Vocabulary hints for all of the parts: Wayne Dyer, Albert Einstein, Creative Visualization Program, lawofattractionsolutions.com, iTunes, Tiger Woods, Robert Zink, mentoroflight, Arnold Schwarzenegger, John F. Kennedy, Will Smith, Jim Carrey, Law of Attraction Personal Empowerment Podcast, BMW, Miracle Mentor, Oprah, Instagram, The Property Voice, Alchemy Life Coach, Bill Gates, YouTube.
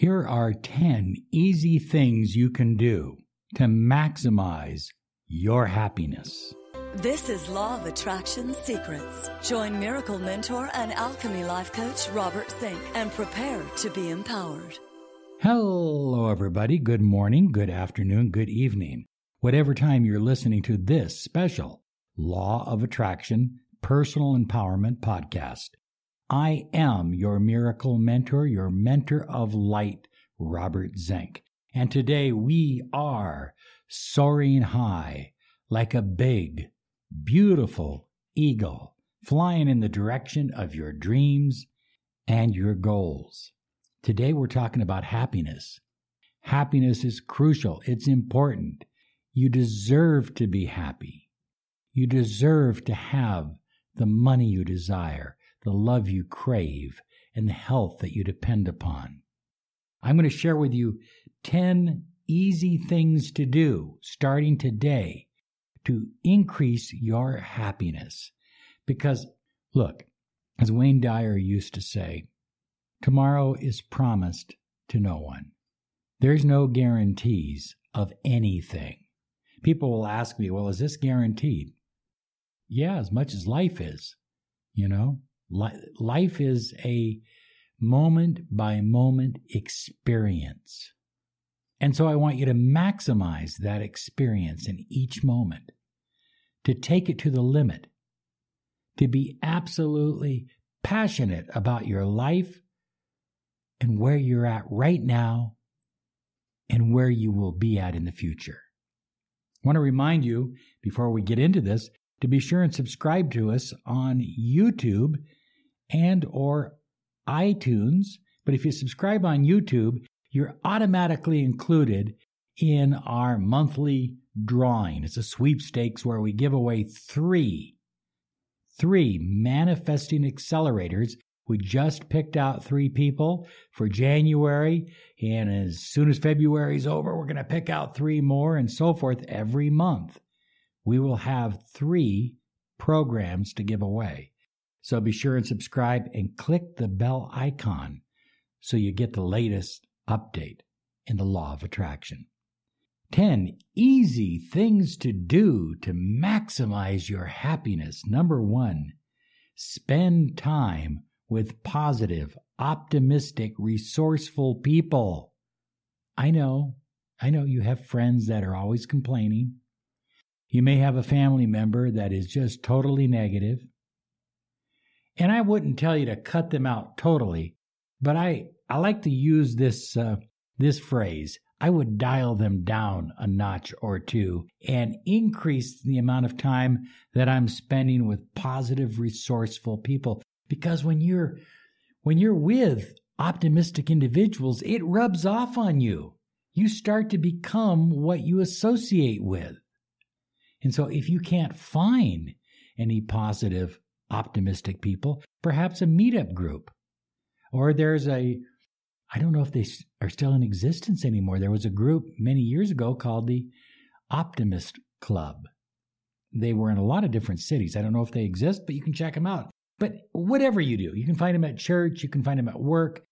Here are 10 easy things you can do to maximize your happiness. This is Law of Attraction Secrets. Join Miracle Mentor and Alchemy Life Coach Robert Zink and prepare to be empowered. Hello, everybody. Good morning, good afternoon, good evening. Whatever time you're listening to this special Law of Attraction Personal Empowerment Podcast. I am your Miracle Mentor, your Mentor of Light, Robert Zink. And today we are soaring high like a big, beautiful eagle, flying in the direction of your dreams and your goals. Today we're talking about happiness. Happiness is crucial. It's important. You deserve to be happy. You deserve to have the money you desire, the love you crave, and the health that you depend upon. I'm going to share with you 10 easy things to do starting today to increase your happiness. Because, look, as Wayne Dyer used to say, tomorrow is promised to no one. There's no guarantees of anything. People will ask me, well, is this guaranteed? Yeah, as much as life is, you know. Life is a moment-by-moment experience. And so I want you to maximize that experience in each moment, to take it to the limit, to be absolutely passionate about your life and where you're at right now and where you will be at in the future. I want to remind you, before we get into this, to be sure and subscribe to us on YouTube and or iTunes. But if you subscribe on YouTube, you're automatically included in our monthly drawing. It's a sweepstakes where we give away three manifesting accelerators. We just picked out 3 people for January, and as soon as February's over, we're going to pick out 3 more and so forth every month. We will have 3 programs to give away. So be sure and subscribe and click the bell icon so you get the latest update in the Law of Attraction. 10 easy things to do to maximize your happiness. Number 1, spend time with positive, optimistic, resourceful people. I know you have friends that are always complaining. You may have a family member that is just totally negative. And I wouldn't tell you to cut them out totally, but I like to use this phrase. I would dial them down a notch or 2 and increase the amount of time that I'm spending with positive, resourceful people. Because when you're with optimistic individuals, it rubs off on you. You start to become what you associate with. And so if you can't find any positive, optimistic people, perhaps a meetup group. Or there's I don't know if they are still in existence anymore. There was a group many years ago called the Optimist Club. They were in a lot of different cities. I don't know if they exist, but you can check them out. But whatever you do, you can find them at church, you can find them at work,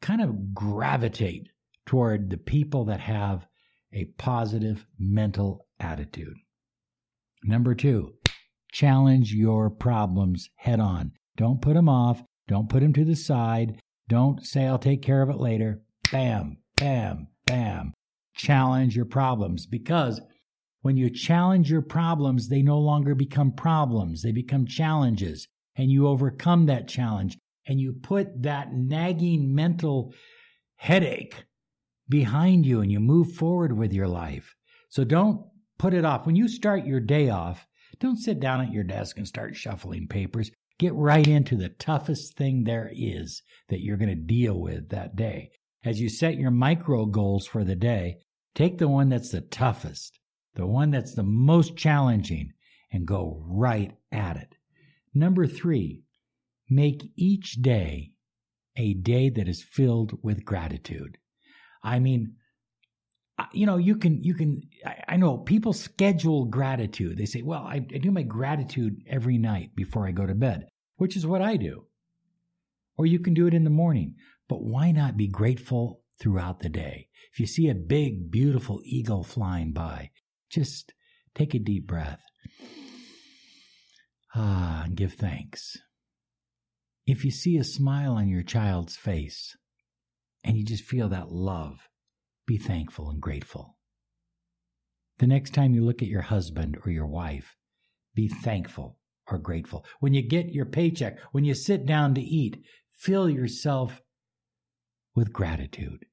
kind of gravitate toward the people that have a positive mental attitude. Number 2, challenge your problems head on. Don't put them off. Don't put them to the side. Don't say, I'll take care of it later. Bam, bam, bam. Challenge your problems, because when you challenge your problems, they no longer become problems. They become challenges. And you overcome that challenge, and you put that nagging mental headache behind you, and you move forward with your life. So don't put it off. When you start your day off, don't sit down at your desk and start shuffling papers. Get right into the toughest thing there is that you're going to deal with that day. As you set your micro goals for the day, take the one that's the toughest, the one that's the most challenging, and go right at it. Number 3, make each day a day that is filled with gratitude. I mean, you know, you can. I know people schedule gratitude. They say, well, I do my gratitude every night before I go to bed, which is what I do. Or you can do it in the morning. But why not be grateful throughout the day. If you see a big, beautiful eagle flying by, just take a deep breath. And give thanks. If you see a smile on your child's face and you just feel that love, be thankful and grateful. The next time you look at your husband or your wife, be thankful or grateful. When you get your paycheck, when you sit down to eat, fill yourself with gratitude.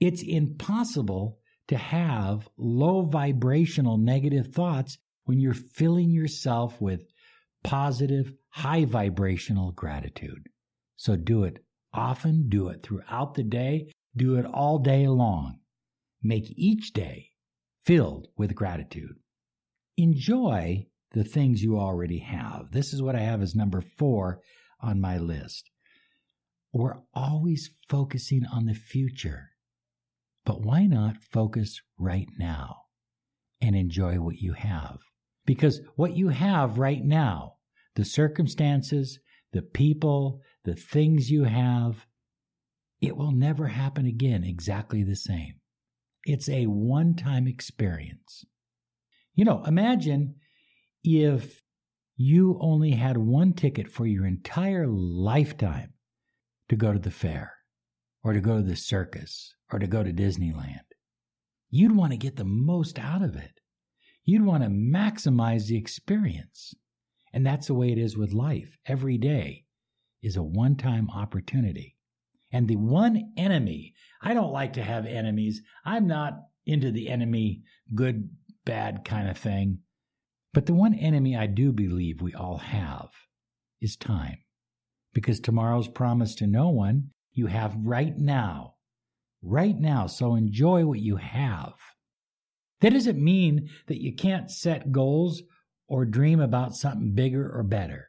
It's impossible to have low vibrational negative thoughts when you're filling yourself with positive, high vibrational gratitude. So do it often, do it throughout the day, do it all day long. Make each day filled with gratitude. Enjoy the things you already have. This is what I have as number 4 on my list. We're always focusing on the future, but why not focus right now and enjoy what you have? Because what you have right now, the circumstances, the people, the things you have, it will never happen again exactly the same. It's a one-time experience. You know, imagine if you only had one ticket for your entire lifetime to go to the fair or to go to the circus or to go to Disneyland. You'd want to get the most out of it. You'd want to maximize the experience. And that's the way it is with life. Every day is a one-time opportunity. And the one enemy, I don't like to have enemies. I'm not into the enemy, good, bad kind of thing. But the one enemy I do believe we all have is time. Because tomorrow's promised to no one. You have right now. Right now. So enjoy what you have. That doesn't mean that you can't set goals or dream about something bigger or better.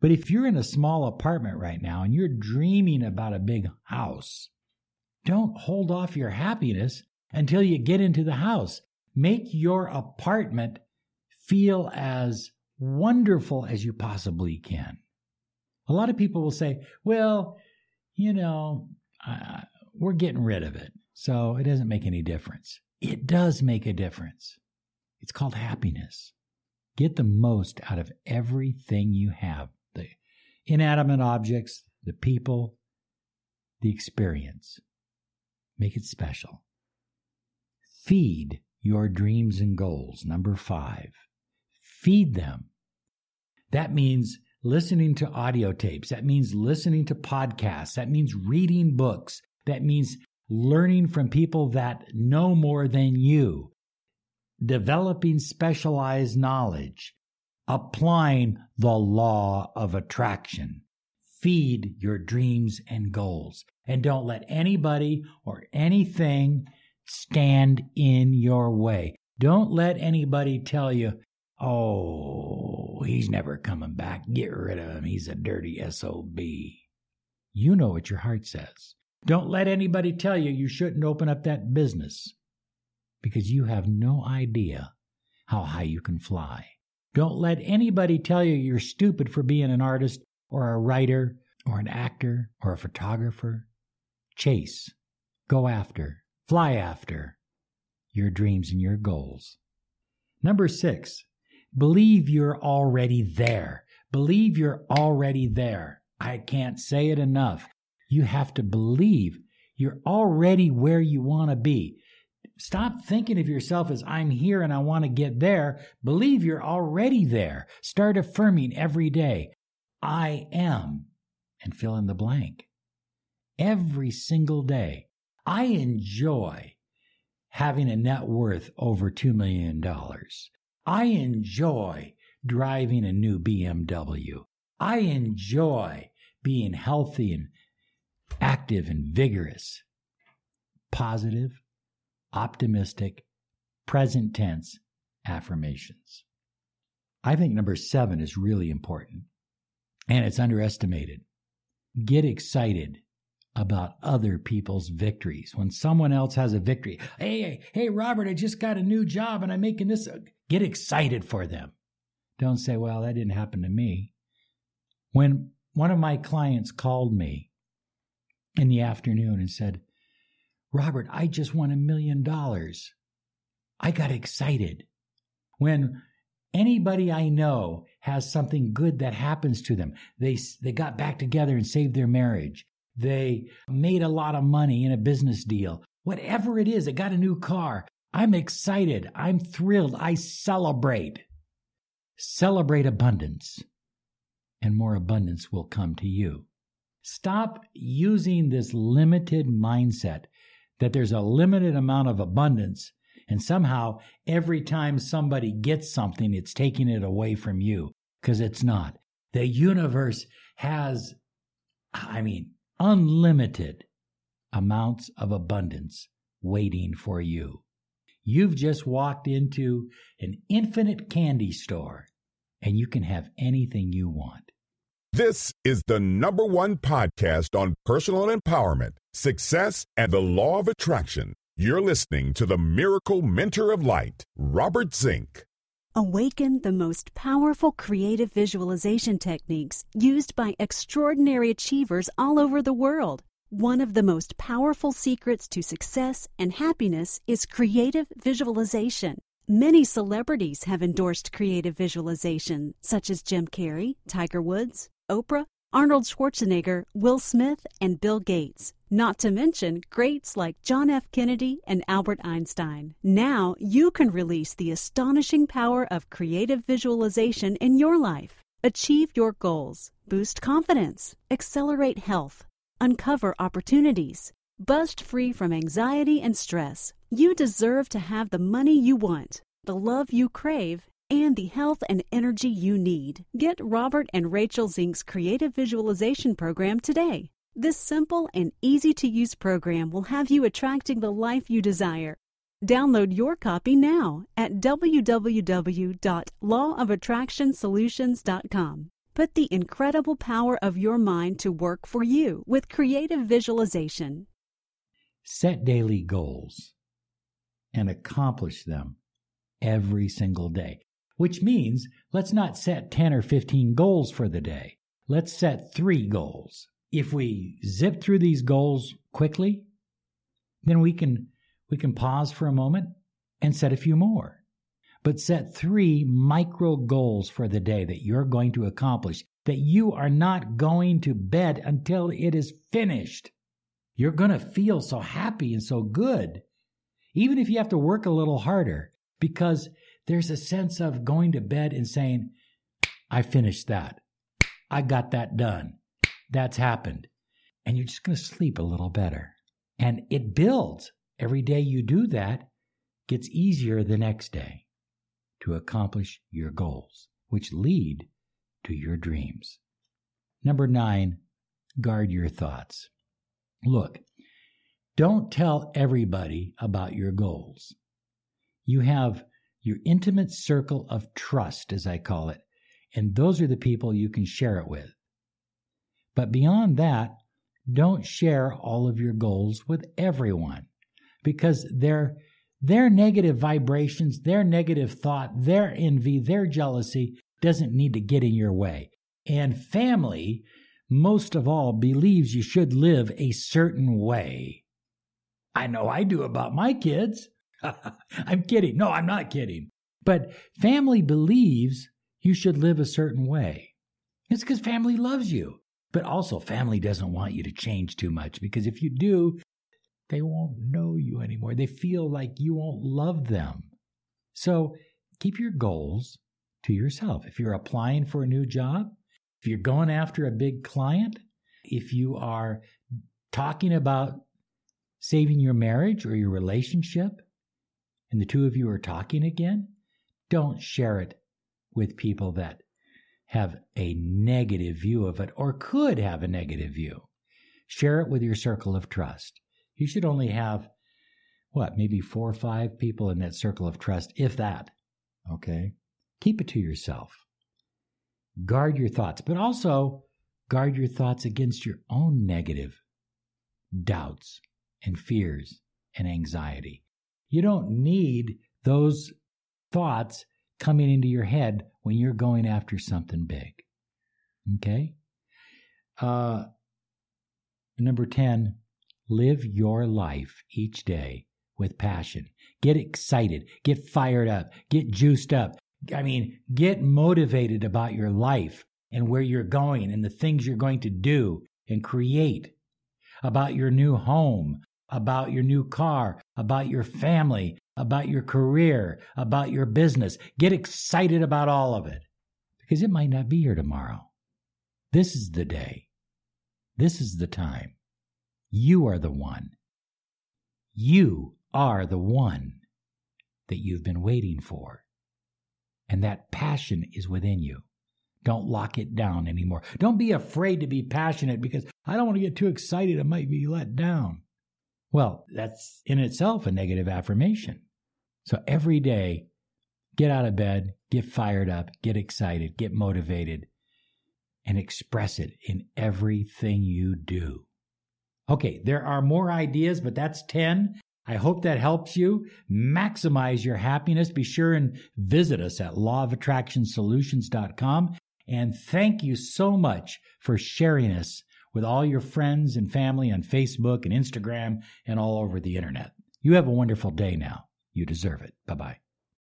But if you're in a small apartment right now and you're dreaming about a big house, don't hold off your happiness until you get into the house. Make your apartment feel as wonderful as you possibly can. A lot of people will say, well, you know, we're getting rid of it, so it doesn't make any difference. It does make a difference. It's called happiness. Get the most out of everything you have. The inanimate objects, the people, the experience. Make it special. Feed your dreams and goals. Number 5, feed them. That means listening to audio tapes. That means listening to podcasts. That means reading books. That means learning from people that know more than you, developing specialized knowledge, applying the law of attraction. Feed your dreams and goals, and don't let anybody or anything stand in your way. Don't let anybody tell you, oh, he's never coming back. Get rid of him. He's a dirty SOB. You know what your heart says. Don't let anybody tell you you shouldn't open up that business, because you have no idea how high you can fly. Don't let anybody tell you you're stupid for being an artist or a writer or an actor or a photographer. Chase, go after, fly after your dreams and your goals. Number 6, believe you're already there. Believe you're already there. I can't say it enough. You have to believe you're already where you want to be. Stop thinking of yourself as I'm here and I want to get there. Believe you're already there. Start affirming every day. I am, and fill in the blank. Every single day. I enjoy having a net worth over $2 million. I enjoy driving a new BMW. I enjoy being healthy and active and vigorous, positive, optimistic, present tense affirmations. I think number 7 is really important, and it's underestimated. Get excited about other people's victories. When someone else has a victory, hey, Robert, I just got a new job and I'm making this. Get excited for them. Don't say, well, that didn't happen to me. When one of my clients called me in the afternoon and said, Robert, I just won $1 million. I got excited. When anybody I know has something good that happens to them, they got back together and saved their marriage. They made a lot of money in a business deal. Whatever it is, they got a new car. I'm excited. I'm thrilled. I celebrate. Celebrate abundance, and more abundance will come to you. Stop using this limited mindset that there's a limited amount of abundance, and somehow every time somebody gets something, it's taking it away from you, because it's not. The universe has, unlimited amounts of abundance waiting for you. You've just walked into an infinite candy store, and you can have anything you want. This is the #1 podcast on personal empowerment, success, and the law of attraction. You're listening to the Miracle Mentor of Light, Robert Zink. Awaken the most powerful creative visualization techniques used by extraordinary achievers all over the world. One of the most powerful secrets to success and happiness is creative visualization. Many celebrities have endorsed creative visualization, such as Jim Carrey, Tiger Woods, Oprah, Arnold Schwarzenegger, Will Smith, and Bill Gates. Not to mention greats like John F. Kennedy and Albert Einstein. Now you can release the astonishing power of creative visualization in your life. Achieve your goals, boost confidence, accelerate health, uncover opportunities. Bust free from anxiety and stress. You deserve to have the money you want, the love you crave, and the health and energy you need. Get Robert and Rachel Zink's Creative Visualization Program today. This simple and easy-to-use program will have you attracting the life you desire. Download your copy now at www.lawofattractionsolutions.com. Put the incredible power of your mind to work for you with creative visualization. Set daily goals and accomplish them every single day, which means let's not set 10 or 15 goals for the day. Let's set 3 goals. If we zip through these goals quickly, then we can pause for a moment and set a few more. But set 3 micro goals for the day that you're going to accomplish, that you are not going to bed until it is finished. You're going to feel so happy and so good, even if you have to work a little harder, because there's a sense of going to bed and saying, I finished that. I got that done. That's happened. And you're just going to sleep a little better. And it builds. Every day you do that, gets easier the next day to accomplish your goals, which lead to your dreams. Number 9, guard your thoughts. Look, don't tell everybody about your goals. You have your intimate circle of trust, as I call it, and those are the people you can share it with. But beyond that, don't share all of your goals with everyone, because their negative vibrations, their negative thought, their envy, their jealousy doesn't need to get in your way. And family, most of all, believes you should live a certain way. I know I do about my kids. I'm kidding. No, I'm not kidding. But family believes you should live a certain way. It's because family loves you. But also, family doesn't want you to change too much, because if you do, they won't know you anymore. They feel like you won't love them. So keep your goals to yourself. If you're applying for a new job, if you're going after a big client, if you are talking about saving your marriage or your relationship, and the two of you are talking again, don't share it with people that have a negative view of it or could have a negative view. Share it with your circle of trust. You should only have, maybe 4 or 5 people in that circle of trust, if that, okay? Keep it to yourself. Guard your thoughts, but also guard your thoughts against your own negative doubts and fears and anxiety. You don't need those thoughts coming into your head when you're going after something big, okay? Number 10, Live your life each day with passion. Get excited. Get fired up. Get juiced up. I mean, get motivated about your life and where you're going and the things you're going to do and create, about your new home, about your new car, about your family, about your career, about your business. Get excited about all of it because it might not be here tomorrow. This is the day. This is the time. You are the one. You are the one that you've been waiting for. And that passion is within you. Don't lock it down anymore. Don't be afraid to be passionate because I don't want to get too excited. I might be let down. Well, that's in itself a negative affirmation. So every day, get out of bed, get fired up, get excited, get motivated, and express it in everything you do. Okay, there are more ideas, but that's 10. I hope that helps you maximize your happiness. Be sure and visit us at lawofattractionsolutions.com. And thank you so much for sharing us with all your friends and family on Facebook and Instagram and all over the internet. You have a wonderful day now. You deserve it. Bye-bye.